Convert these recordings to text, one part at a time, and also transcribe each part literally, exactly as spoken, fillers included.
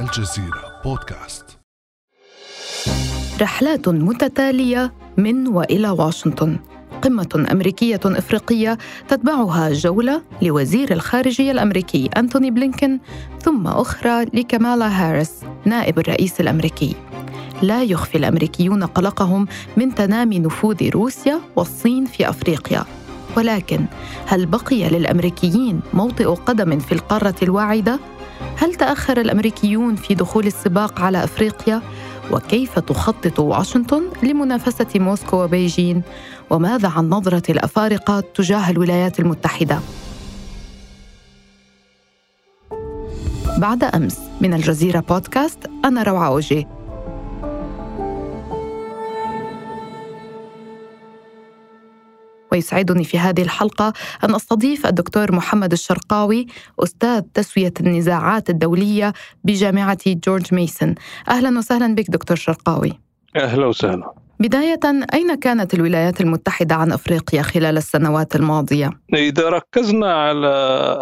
الجزيرة بودكاست. رحلات متتالية من وإلى واشنطن، قمة أمريكية إفريقية تتبعها جولة لوزير الخارجية الأمريكي أنتوني بلينكين، ثم أخرى لكمالا هاريس نائب الرئيس الأمريكي. لا يخفي الأمريكيون قلقهم من تنامي نفوذ روسيا والصين في أفريقيا، ولكن هل بقي للأمريكيين موطئ قدم في القارة الواعدة؟ هل تأخر الأمريكيون في دخول السباق على أفريقيا؟ وكيف تخطط واشنطن لمنافسة موسكو وبيجين؟ وماذا عن نظرة الأفارقة تجاه الولايات المتحدة؟ بعد أمس من الجزيرة بودكاست، أنا روعة أوجيه. ويسعدني في هذه الحلقة أن أستضيف الدكتور محمد الشرقاوي، أستاذ تسوية النزاعات الدولية بجامعة جورج ميسن. أهلاً وسهلاً بك دكتور شرقاوي. أهلاً وسهلاً. بداية، أين كانت الولايات المتحدة عن أفريقيا خلال السنوات الماضية؟ إذا ركزنا على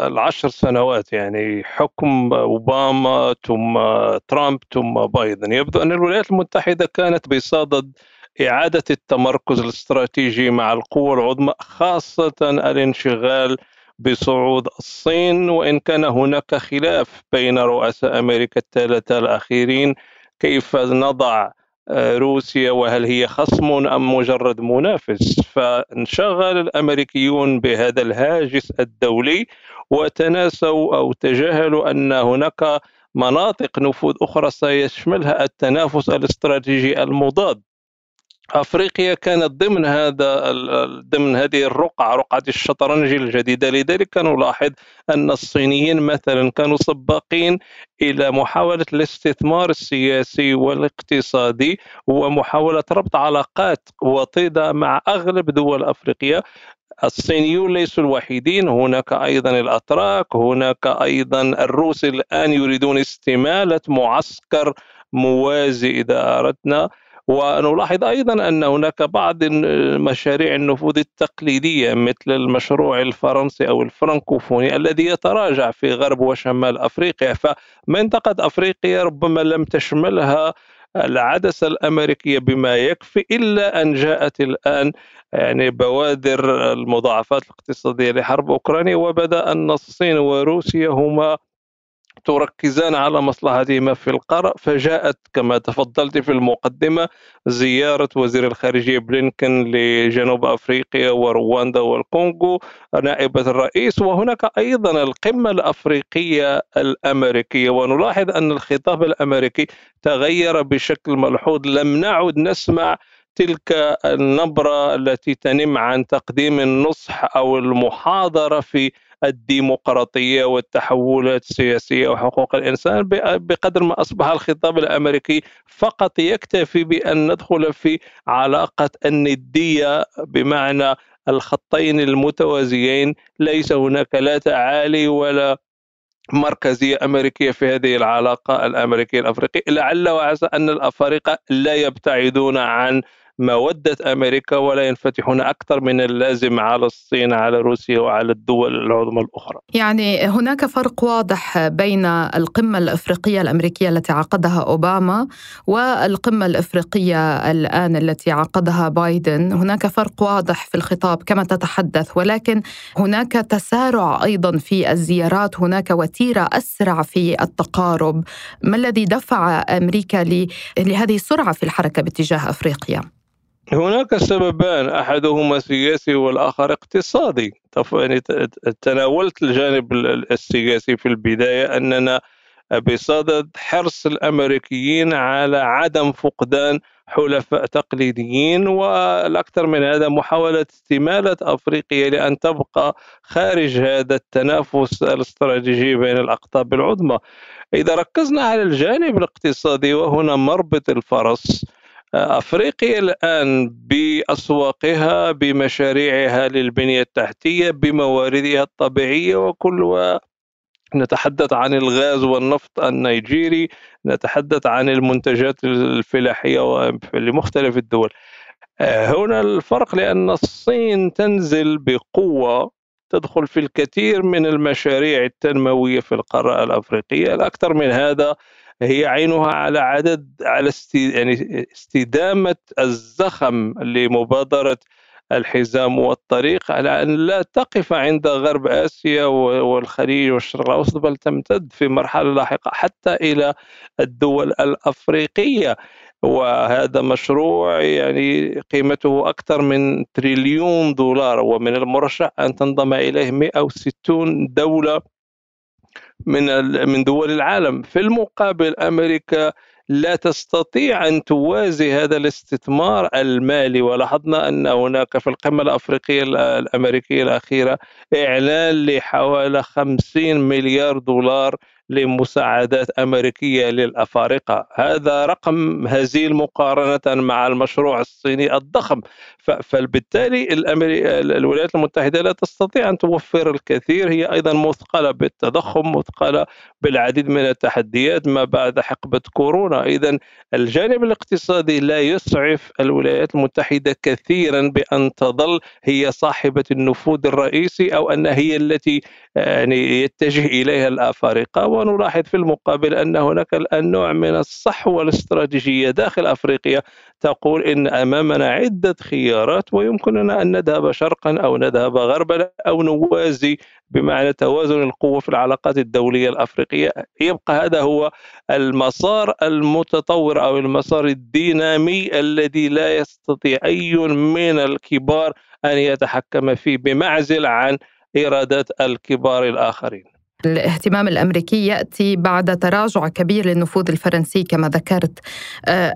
العشر سنوات، يعني حكم أوباما ثم ترامب ثم بايدن، يبدو أن الولايات المتحدة كانت بصدد إعادة التمركز الاستراتيجي مع القوى العظمى، خاصة الانشغال بصعود الصين، وإن كان هناك خلاف بين رؤساء أمريكا الثلاثة الأخيرين كيف نضع روسيا، وهل هي خصم أم مجرد منافس. فانشغل الأمريكيون بهذا الهاجس الدولي وتناسوا أو تجاهلوا أن هناك مناطق نفوذ أخرى سيشملها التنافس الاستراتيجي المضاد. أفريقيا كانت ضمن هذا ضمن هذه الرقعة، رقعة الشطرنج الجديدة. لذلك نلاحظ أن الصينيين مثلا كانوا سباقين إلى محاولة الاستثمار السياسي والاقتصادي ومحاولة ربط علاقات وطيدة مع أغلب دول أفريقيا. الصينيون ليسوا الوحيدين، هناك أيضا الأتراك، هناك أيضا الروس الآن يريدون استمالة معسكر موازي إذا أردنا. ونلاحظ أيضا أن هناك بعض مشاريع النفوذ التقليدية مثل المشروع الفرنسي أو الفرنكوفوني الذي يتراجع في غرب وشمال أفريقيا. فمنطقة أفريقيا ربما لم تشملها العدسة الأمريكية بما يكفي، إلا أن جاءت الآن يعني بوادر المضاعفات الاقتصادية لحرب أوكرانيا، وبدأ أن الصين وروسيا هما تركزان على مصلحتهما في القارة. فجاءت كما تفضلت في المقدمة زيارة وزير الخارجية بلينكين لجنوب أفريقيا ورواندا والكونغو نائبة الرئيس، وهناك أيضا القمة الأفريقية الأمريكية. ونلاحظ أن الخطاب الأمريكي تغير بشكل ملحوظ، لم نعد نسمع تلك النبرة التي تنم عن تقديم النصح أو المحاضرة في الديمقراطية والتحولات السياسية وحقوق الإنسان، بقدر ما أصبح الخطاب الأمريكي فقط يكتفي بأن ندخل في علاقة الندية، بمعنى الخطين المتوازيين، ليس هناك لا تعالي ولا مركزية أمريكية في هذه العلاقة الأمريكية الأفريقية. لعل وعسى أن الأفارقة لا يبتعدون عن مودة أمريكا ولا ينفتحون أكثر من اللازم على الصين، على روسيا، وعلى الدول العظمى الأخرى. يعني هناك فرق واضح بين القمة الأفريقية الأمريكية التي عقدها أوباما والقمة الأفريقية الآن التي عقدها بايدن. هناك فرق واضح في الخطاب كما تتحدث، ولكن هناك تسارع أيضا في الزيارات، هناك وتيرة أسرع في التقارب. ما الذي دفع أمريكا لهذه السرعة في الحركة باتجاه أفريقيا؟ هناك سببان، أحدهما سياسي والآخر اقتصادي. تناولت الجانب السياسي في البداية، أننا بصدد حرص الأمريكيين على عدم فقدان حلفاء تقليديين، والأكثر من هذا محاولة استمالة أفريقيا لأن تبقى خارج هذا التنافس الاستراتيجي بين الأقطاب العظمى. إذا ركزنا على الجانب الاقتصادي، وهنا مربط الفرس، أفريقيا الآن بأسواقها، بمشاريعها للبنية التحتية، بمواردها الطبيعية، وكل نتحدث عن الغاز والنفط النيجيري، نتحدث عن المنتجات الفلاحية لمختلف الدول. هنا الفرق، لأن الصين تنزل بقوة، تدخل في الكثير من المشاريع التنموية في القارة الأفريقية. الأكثر من هذا، هي عينها على عدد على استي يعني استدامة الزخم لمبادرة الحزام والطريق على أن لا تقف عند غرب آسيا والخليج والشرق الأوسط، بل تمتد في مرحلة لاحقة حتى إلى الدول الأفريقية. وهذا مشروع يعني قيمته أكثر من تريليون دولار، ومن المرشح أن تنضم إليه مئة وستون دولة من من دول العالم. في المقابل أمريكا لا تستطيع أن توازي هذا الاستثمار المالي، ولاحظنا أن هناك في القمة الأفريقية الأمريكية الأخيرة إعلان لحوالي خمسين مليار دولار لمساعدات أمريكية للأفارقة. هذا رقم هزيل مقارنة مع المشروع الصيني الضخم، فبالتالي الولايات المتحدة لا تستطيع أن توفر الكثير. هي أيضا مثقلة بالتضخم، مثقلة بالعديد من التحديات ما بعد حقبة كورونا. إذن الجانب الاقتصادي لا يسعف الولايات المتحدة كثيرا بأن تظل هي صاحبة النفوذ الرئيسي، أو أن هي التي يعني يتجه إليها الأفارقة. ونلاحظ في المقابل أن هناك الآن نوع من الصحوة الاستراتيجية داخل أفريقيا تقول إن أمامنا عدة خيارات، ويمكننا أن نذهب شرقا أو نذهب غربا أو نوازي، بمعنى توازن القوة في العلاقات الدولية الأفريقية. يبقى هذا هو المسار المتطور أو المسار الدينامي الذي لا يستطيع أي من الكبار أن يتحكم فيه، بمعزل عن إرادات الكبار الآخرين. الاهتمام الأمريكي يأتي بعد تراجع كبير للنفوذ الفرنسي كما ذكرت.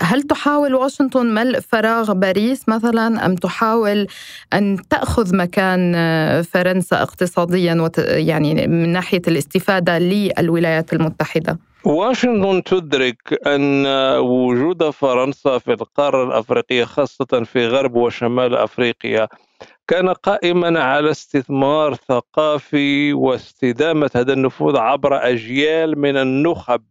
هل تحاول واشنطن ملء فراغ باريس مثلا، أم تحاول أن تأخذ مكان فرنسا اقتصاديا وت... يعني من ناحية الاستفادة للولايات المتحدة؟ واشنطن تدرك أن وجود فرنسا في القارة الأفريقية، خاصة في غرب وشمال أفريقيا، كان قائما على استثمار ثقافي واستدامة هذا النفوذ عبر أجيال من النخب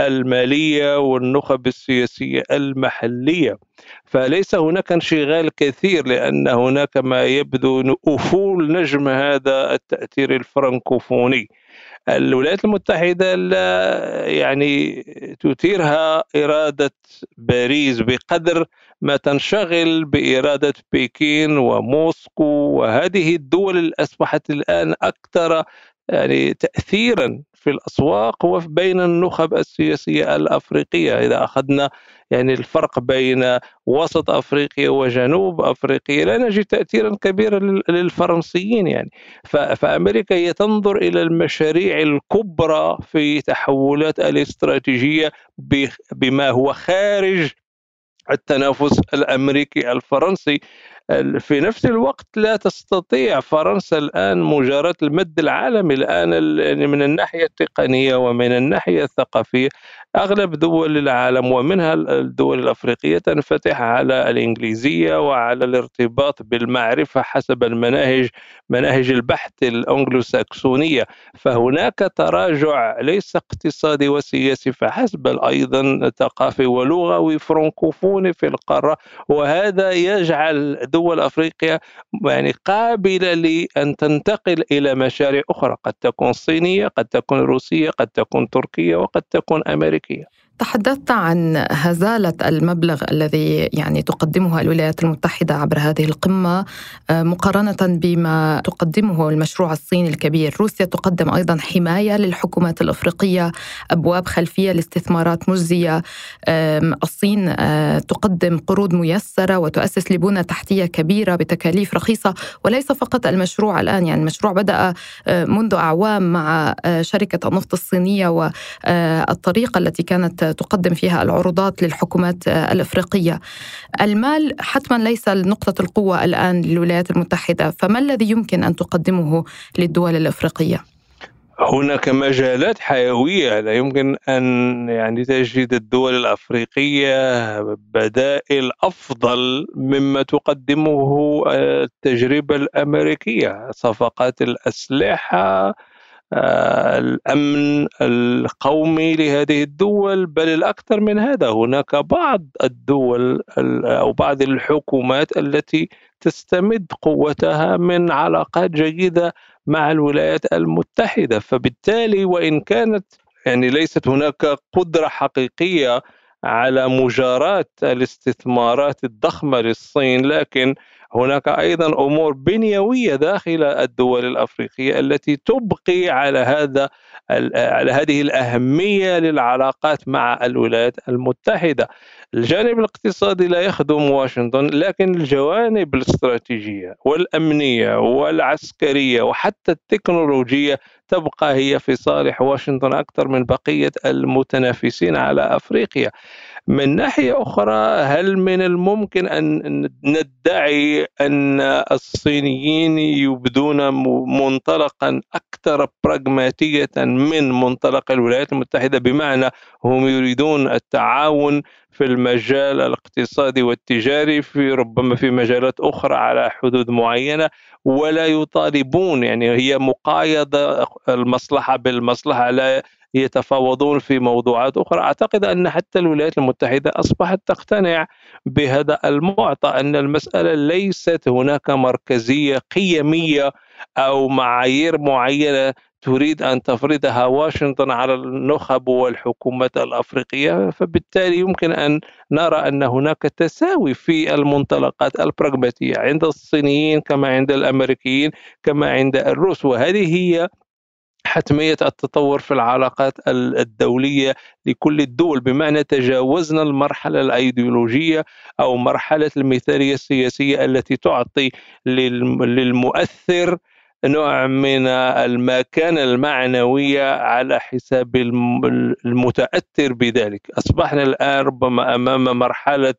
المالية والنخب السياسية المحلية. فليس هناك انشغال كثير، لأن هناك ما يبدو أفول نجم هذا التأثير الفرنكوفوني. الولايات المتحدة لا يعني تثيرها إرادة باريس بقدر ما تنشغل بإرادة بكين وموسكو، وهذه الدول أصبحت الآن أكثر يعني تأثيرا في الأسواق وبين النخب السياسية الأفريقية. إذا أخذنا يعني الفرق بين وسط أفريقيا وجنوب أفريقيا لا نجد تأثيرا كبيرا للفرنسيين. يعني فأمريكا يتنظر إلى المشاريع الكبرى في تحولات الاستراتيجية بما هو خارج التنافس الأمريكي الفرنسي. في نفس الوقت لا تستطيع فرنسا الآن مجاراة المد العالمي. الآن من الناحية التقنية ومن الناحية الثقافية أغلب دول العالم ومنها الدول الأفريقية تنفتح على الإنجليزية وعلى الارتباط بالمعرفة حسب المناهج مناهج البحث الأنجلوساكسونية. فهناك تراجع ليس اقتصادي وسياسي فحسب، بل أيضا ثقافي ولغوي فرنكوفوني في القارة، وهذا يجعل دول أفريقيا يعني قابلة لأن تنتقل إلى مشاريع أخرى، قد تكون صينية، قد تكون روسية، قد تكون تركية، وقد تكون أمريكية. تحدثت عن هزالة المبلغ الذي يعني تقدمه الولايات المتحدة عبر هذه القمة مقارنة بما تقدمه المشروع الصيني الكبير. روسيا تقدم أيضا حماية للحكومات الأفريقية، أبواب خلفية لاستثمارات مجزية. الصين تقدم قروض ميسرة وتؤسس لبنى تحتية كبيرة بتكاليف رخيصة. وليس فقط المشروع الآن، يعني المشروع بدأ منذ أعوام مع شركة النفط الصينية، والطريقة التي كانت تقدم فيها العروضات للحكومات الأفريقية. المال حتما ليس نقطة القوة الآن للولايات المتحدة، فما الذي يمكن أن تقدمه للدول الأفريقية؟ هناك مجالات حيوية لا يمكن أن يعني تجد الدول الأفريقية بدائل أفضل مما تقدمه التجربة الأمريكية. صفقات الأسلحة، الأمن القومي لهذه الدول، بل الأكثر من هذا هناك بعض الدول أو بعض الحكومات التي تستمد قوتها من علاقات جيدة مع الولايات المتحدة. فبالتالي وإن كانت يعني ليست هناك قدرة حقيقية على مجاراة الاستثمارات الضخمة للصين، لكن هناك أيضا أمور بنيوية داخل الدول الأفريقية التي تبقي على هذا على هذه الأهمية للعلاقات مع الولايات المتحدة. الجانب الاقتصادي لا يخدم واشنطن، لكن الجوانب الاستراتيجية والأمنية والعسكرية وحتى التكنولوجية تبقى هي في صالح واشنطن أكثر من بقية المتنافسين على أفريقيا. من ناحية أخرى، هل من الممكن أن ندعي أن الصينيين يبدون منطلقا أكثر براغماتية من منطلق الولايات المتحدة، بمعنى هم يريدون التعاون في المجال الاقتصادي والتجاري، في ربما في مجالات أخرى على حدود معينة، ولا يطالبون، يعني هي مقايضة المصلحة بالمصلحة، لا يتفاوضون في موضوعات أخرى. أعتقد أن حتى الولايات المتحدة أصبحت تقتنع بهذا المعطى، أن المسألة ليست هناك مركزية قيمية أو معايير معينة تريد أن تفرضها واشنطن على النخب والحكومات الأفريقية، فبالتالي يمكن أن نرى أن هناك تساوي في المنطلقات البراغماتية عند الصينيين كما عند الأمريكيين كما عند الروس. وهذه هي حتمية التطور في العلاقات الدولية لكل الدول، بمعنى تجاوزنا المرحلة الأيديولوجية أو مرحلة المثالية السياسية التي تعطي للمؤثر نوع من المكانة المعنوية على حساب المتأثر بذلك. أصبحنا الآن ربما أمام مرحلة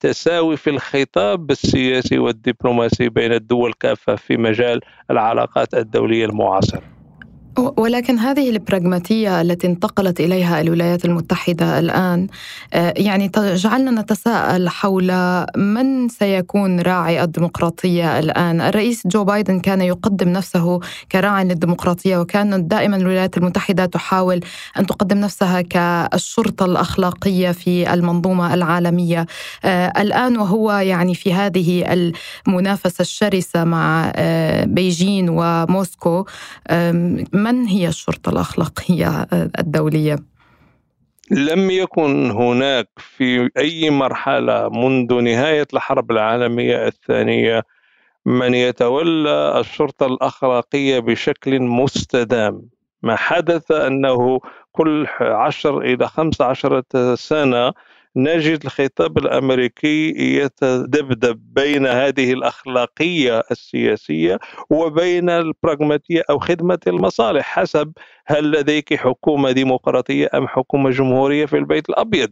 تساوي في الخطاب السياسي والدبلوماسي بين الدول كافة في مجال العلاقات الدولية المعاصرة. ولكن هذه البراغماتية التي انتقلت إليها الولايات المتحدة الآن يعني جعلنا نتساءل حول من سيكون راعي الديمقراطية الآن. الرئيس جو بايدن كان يقدم نفسه كراعي للديمقراطية، وكانت دائما الولايات المتحدة تحاول أن تقدم نفسها كالشرطة الأخلاقية في المنظومة العالمية. الآن وهو يعني في هذه المنافسة الشرسة مع بيجين وموسكو، من هي الشرطة الأخلاقية الدولية؟ لم يكن هناك في أي مرحلة منذ نهاية الحرب العالمية الثانية من يتولى الشرطة الأخلاقية بشكل مستدام. ما حدث أنه كل عشر إلى خمس عشرة سنة نجد الخطاب الأمريكي يتذبذب بين هذه الأخلاقية السياسية وبين البراغماتية أو خدمة المصالح، حسب هل لديك حكومة ديمقراطية أم حكومة جمهورية في البيت الأبيض.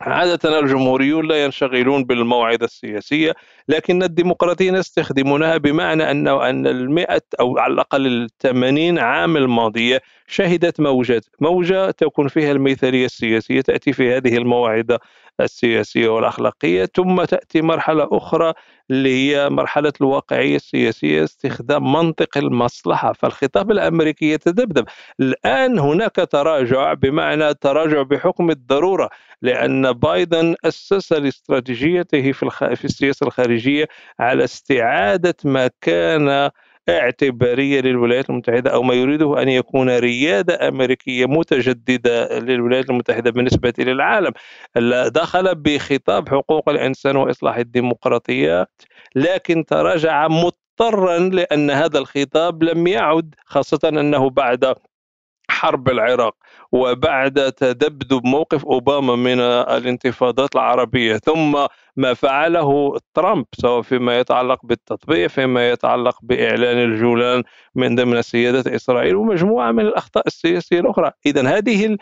عادة الجمهوريون لا ينشغلون بالموعظة السياسية، لكن الديمقراطيين يستخدمونها، بمعنى أنه أن المئة أو على الأقل الثمانين عام الماضية شهدت موجات موجة تكون فيها المثالية السياسية، تأتي في هذه الموعظة السياسية والأخلاقية، ثم تأتي مرحلة أخرى اللي هي مرحلة الواقعية السياسية، استخدام منطق المصلحة. فالخطاب الأمريكي يتذبذب. الآن هناك تراجع، بمعنى تراجع بحكم الضرورة، لأن بايدن أسس لاستراتيجيته في, الخ... في السياسة الخارجية على استعادة ما كان اعتبارية للولايات المتحدة، أو ما يريده أن يكون ريادة أمريكية متجددة للولايات المتحدة بالنسبة للعالم. دخل بخطاب حقوق الإنسان وإصلاح الديمقراطيات، لكن تراجع مضطرا، لأن هذا الخطاب لم يعد، خاصة أنه بعد حرب العراق وبعد تذبذب موقف أوباما من الانتفاضات العربية، ثم ما فعله ترامب سواء فيما يتعلق بالتطبيع، فيما يتعلق بإعلان الجولان من ضمن سيادة إسرائيل، ومجموعة من الأخطاء السياسية الأخرى. إذن هذه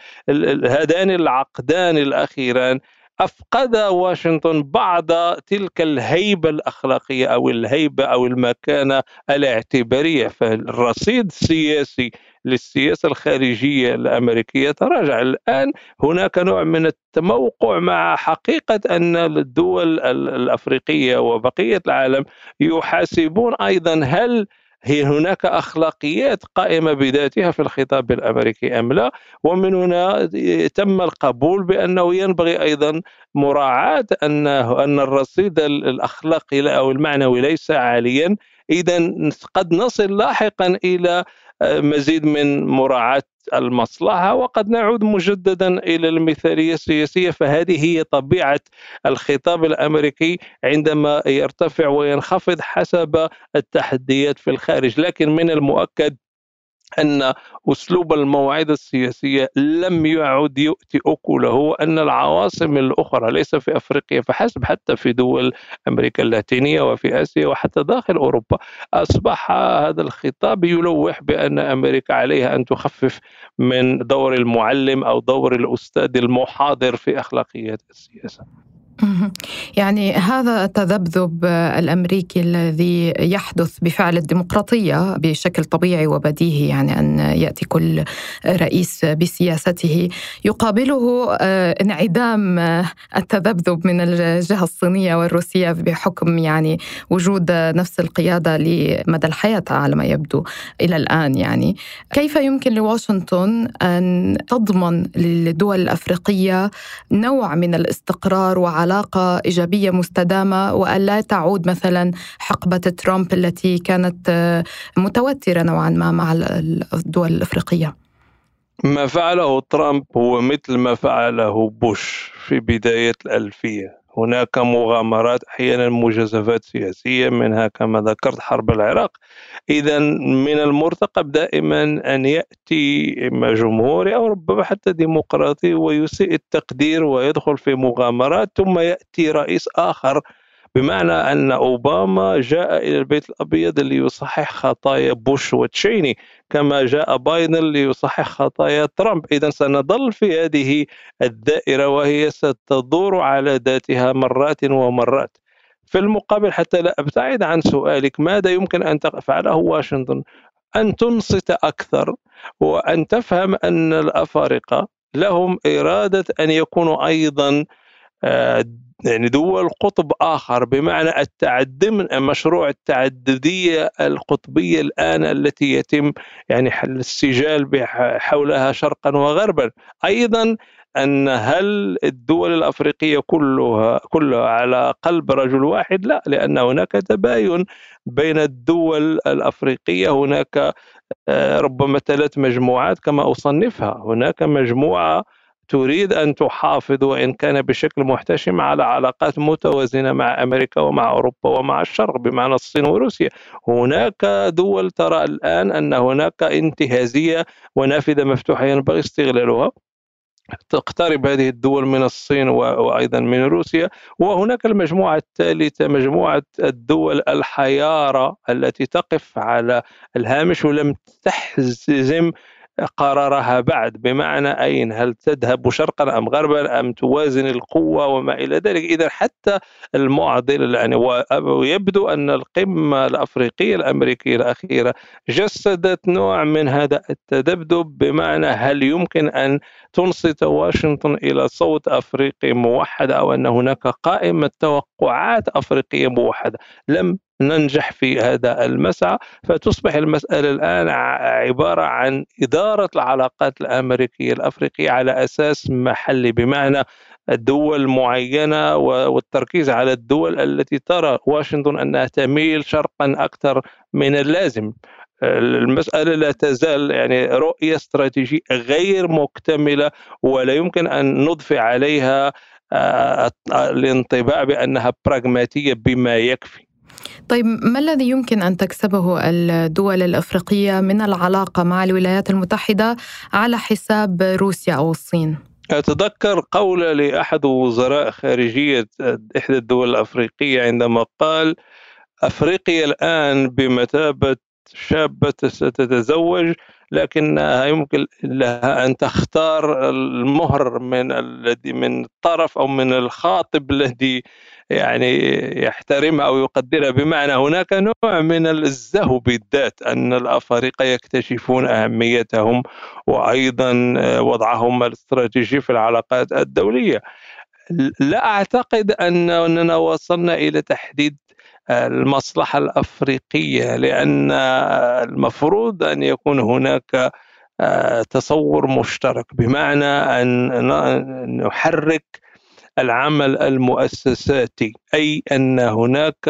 هذان العقدان الأخيران أفقد واشنطن بعض تلك الهيبة الأخلاقية أو الهيبة أو المكانة الاعتبارية. فالرصيد السياسي للسياسة الخارجية الأمريكية تراجع. الآن هناك نوع من التموقع مع حقيقة أن الدول الأفريقية وبقية العالم يحاسبون أيضا هل هي هناك أخلاقيات قائمة بذاتها في الخطاب الأمريكي أم لا. ومن هنا تم القبول بأنه ينبغي أيضا مراعاة أنه أن الرصيد الأخلاقي أو المعنوي ليس عاليا، إذن قد نصل لاحقا إلى مزيد من مراعاة المصلحة، وقد نعود مجددا إلى المثالية السياسية. فهذه هي طبيعة الخطاب الأمريكي عندما يرتفع وينخفض حسب التحديات في الخارج. لكن من المؤكد أن أسلوب المواعيد السياسية لم يعد يؤتي أكله، وأن العواصم الأخرى ليس في أفريقيا فحسب، حتى في دول أمريكا اللاتينية وفي آسيا وحتى داخل أوروبا أصبح هذا الخطاب يلوح بأن أمريكا عليها أن تخفف من دور المعلم أو دور الأستاذ المحاضر في أخلاقيات السياسة. يعني هذا التذبذب الأمريكي الذي يحدث بفعل الديمقراطية بشكل طبيعي وبديهي، يعني أن يأتي كل رئيس بسياسته، يقابله انعدام التذبذب من الجهة الصينية والروسية بحكم يعني وجود نفس القيادة لمدى الحياة على ما يبدو إلى الآن. يعني كيف يمكن لواشنطن أن تضمن للدول الأفريقية نوع من الاستقرار وعلى علاقة إيجابية مستدامة، وألا تعود مثلا حقبة ترامب التي كانت متوترة نوعا ما مع الدول الأفريقية؟ ما فعله ترامب هو مثل ما فعله بوش في بداية الألفية. هناك مغامرات، أحيانا مجازفات سياسية، منها كما ذكرت حرب العراق. إذن من المرتقب دائما أن يأتي إما جمهوري أو ربما حتى ديمقراطي ويسيء التقدير ويدخل في مغامرات، ثم يأتي رئيس آخر. بمعنى أن أوباما جاء إلى البيت الأبيض ليصحح خطايا بوش وتشيني، كما جاء بايدن ليصحح خطايا ترامب. إذن سنظل في هذه الدائرة، وهي ستدور على ذاتها مرات ومرات. في المقابل، حتى لا أبتعد عن سؤالك، ماذا يمكن أن تفعله واشنطن؟ أن تنصت أكثر، وأن تفهم أن الأفارقة لهم إرادة أن يكونوا أيضا يعني دول قطب آخر. بمعنى التعدد من مشروع التعددية القطبية الآن التي يتم يعني حل السجال حولها شرقا وغربا. أيضا أن هل الدول الأفريقية كلها كلها على قلب رجل واحد؟ لا، لأن هناك تباين بين الدول الأفريقية. هناك ربما ثلاث مجموعات كما أصنفها. هناك مجموعة تريد أن تحافظ وإن كان بشكل محتشم على علاقات متوازنة مع أمريكا ومع أوروبا ومع الشرق، بمعنى الصين وروسيا. هناك دول ترى الآن أن هناك انتهازية ونافذة مفتوحة ينبغي استغلالها. تقترب هذه الدول من الصين وأيضا من روسيا. وهناك المجموعة الثالثة، مجموعة الدول الحيارة التي تقف على الهامش ولم تحزم قرارها بعد. بمعنى أين، هل تذهب شرقا أم غربا، أم توازن القوة وما إلى ذلك. إذا حتى المعضلة يعني، ويبدو أن القمة الأفريقية الأمريكية الأخيرة جسدت نوع من هذا التذبذب. بمعنى هل يمكن أن تنصت واشنطن إلى صوت أفريقي موحد، أو أن هناك قائمة توقعات أفريقية موحدة؟ لم ننجح في هذا المسعى، فتصبح المسألة الآن عبارة عن إدارة العلاقات الأمريكية الأفريقية على أساس محلي. بمعنى الدول معينة، والتركيز على الدول التي ترى واشنطن أنها تميل شرقا أكثر من اللازم. المسألة لا تزال يعني رؤية استراتيجية غير مكتملة، ولا يمكن أن نضفي عليها الانطباع بأنها براغماتية بما يكفي. طيب، ما الذي يمكن أن تكسبه الدول الأفريقية من العلاقة مع الولايات المتحدة على حساب روسيا أو الصين؟ أتذكر قولا لأحد وزراء خارجية إحدى الدول الأفريقية عندما قال: أفريقيا الآن بمثابة شابة ستتزوج، لكنها يمكن لها أن تختار المهر من الذي من الطرف أو من الخاطب الذي يعني يحترمها أو يقدرها. بمعنى هناك نوع من الزهو بالذات، أن الأفارقة يكتشفون أهميتهم وأيضا وضعهم الاستراتيجي في العلاقات الدولية. لا أعتقد أننا وصلنا إلى تحديد المصلحة الأفريقية، لأن المفروض أن يكون هناك تصور مشترك. بمعنى أن نحرك العمل المؤسساتي أي أن هناك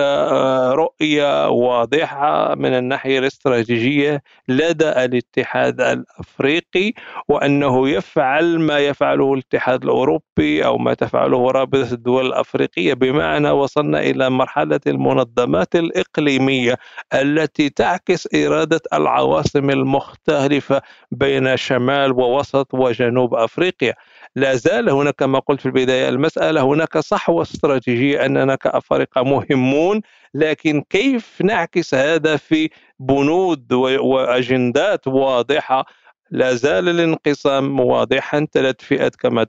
رؤية واضحة من الناحية الاستراتيجية لدى الاتحاد الأفريقي، وأنه يفعل ما يفعله الاتحاد الأوروبي أو ما تفعله رابطة الدول الأفريقية، بمعنى وصلنا إلى مرحلة المنظمات الإقليمية التي تعكس إرادة العواصم المختلفة بين شمال ووسط وجنوب أفريقيا. لا زال هناك كما قلت في البداية المسألة هناك صحوة استراتيجية، أننا كأفارقة مهمون، لكن كيف نعكس هذا في بنود وأجندات واضحة؟ لا زال الانقسام واضحا، ثلاث فئات كما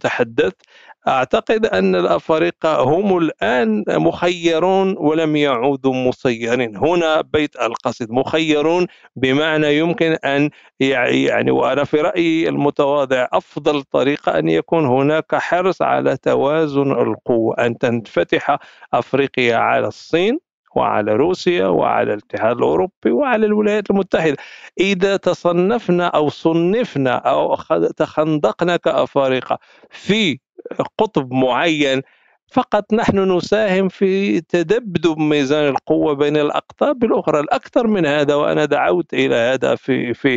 تحدثت. أعتقد أن الأفارقة هم الآن مخيرون ولم يعودوا مسيرين. هنا بيت القصيد، مخيرون بمعنى يمكن أن يعني وأنا في رأيي المتواضع أفضل طريقة أن يكون هناك حرص على توازن القوة، أن تنفتح أفريقيا على الصين وعلى روسيا وعلى الاتحاد الأوروبي وعلى الولايات المتحدة. إذا تصنفنا أو صنفنا أو تخندقنا كأفارقة في قطب معين فقط، نحن نساهم في تذبذب ميزان القوة بين الأقطاب الأخرى. الأكثر من هذا، وأنا دعوت إلى هذا في في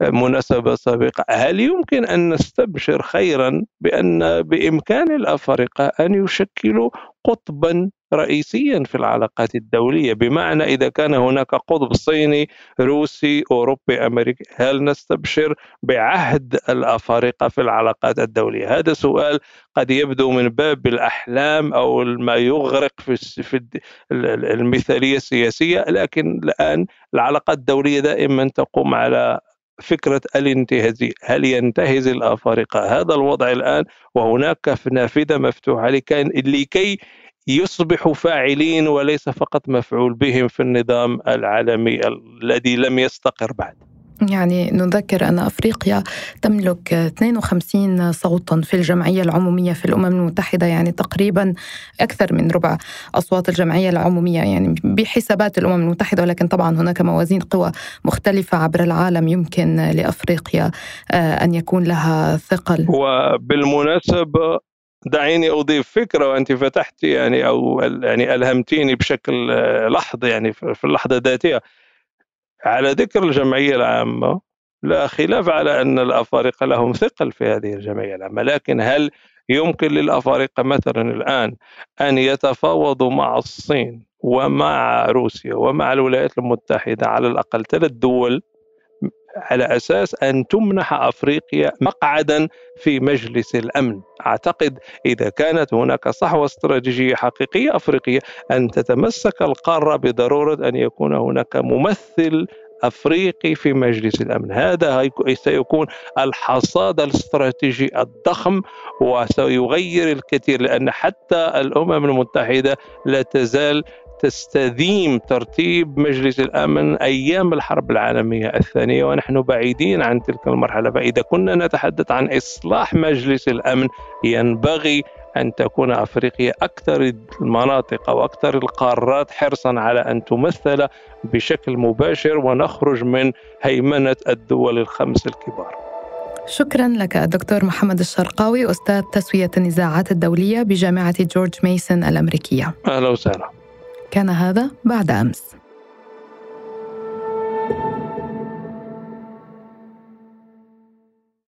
مناسبة سابقة، هل يمكن أن نستبشر خيرا بأن بإمكان الأفارقة أن يشكلوا قطبا رئيسيا في العلاقات الدولية؟ بمعنى إذا كان هناك قطب صيني روسي أوروبي أمريكي، هل نستبشر بعهد الأفارقة في العلاقات الدولية؟ هذا سؤال قد يبدو من باب الأحلام أو ما يغرق في المثالية السياسية، لكن الآن العلاقات الدولية دائما تقوم على فكرة الانتهازية. هل ينتهز الأفارقة هذا الوضع الآن؟ وهناك نافذة مفتوحة لكي يصبحوا فاعلين وليس فقط مفعول بهم في النظام العالمي الذي لم يستقر بعد. يعني نذكر أن أفريقيا تملك اثنين وخمسين صوتاً في الجمعية العمومية في الأمم المتحدة، يعني تقريباً أكثر من ربع أصوات الجمعية العمومية يعني بحسابات الأمم المتحدة، ولكن طبعاً هناك موازين قوى مختلفة عبر العالم يمكن لأفريقيا أن يكون لها ثقل. وبالمناسبة دعيني أضيف فكرة، وأنت فتحت يعني أو يعني ألهمتيني بشكل لحظة يعني في اللحظة ذاتها. على ذكر الجمعية العامة، لا خلاف على أن الأفارقة لهم ثقل في هذه الجمعية العامة، لكن هل يمكن للأفارقة مثلا الآن أن يتفاوضوا مع الصين ومع روسيا ومع الولايات المتحدة على الأقل ثلاث دول على أساس أن تمنح أفريقيا مقعدا في مجلس الأمن؟ أعتقد إذا كانت هناك صحوة استراتيجية حقيقية أفريقية أن تتمسك القارة بضرورة أن يكون هناك ممثل أفريقي في مجلس الأمن. هذا سيكون الحصاد الاستراتيجي الضخم وسيغير الكثير، لأن حتى الأمم المتحدة لا تزال تستديم ترتيب مجلس الأمن أيام الحرب العالمية الثانية، ونحن بعيدين عن تلك المرحلة. فإذا كنا نتحدث عن إصلاح مجلس الأمن، ينبغي أن تكون أفريقيا أكثر المناطق وأكثر القارات حرصا على أن تمثل بشكل مباشر، ونخرج من هيمنة الدول الخمس الكبار. شكرا لك الدكتور محمد الشرقاوي، أستاذ تسوية النزاعات الدولية بجامعة جورج ميسن الأمريكية. أهلا وسهلا. كان هذا بعد أمس.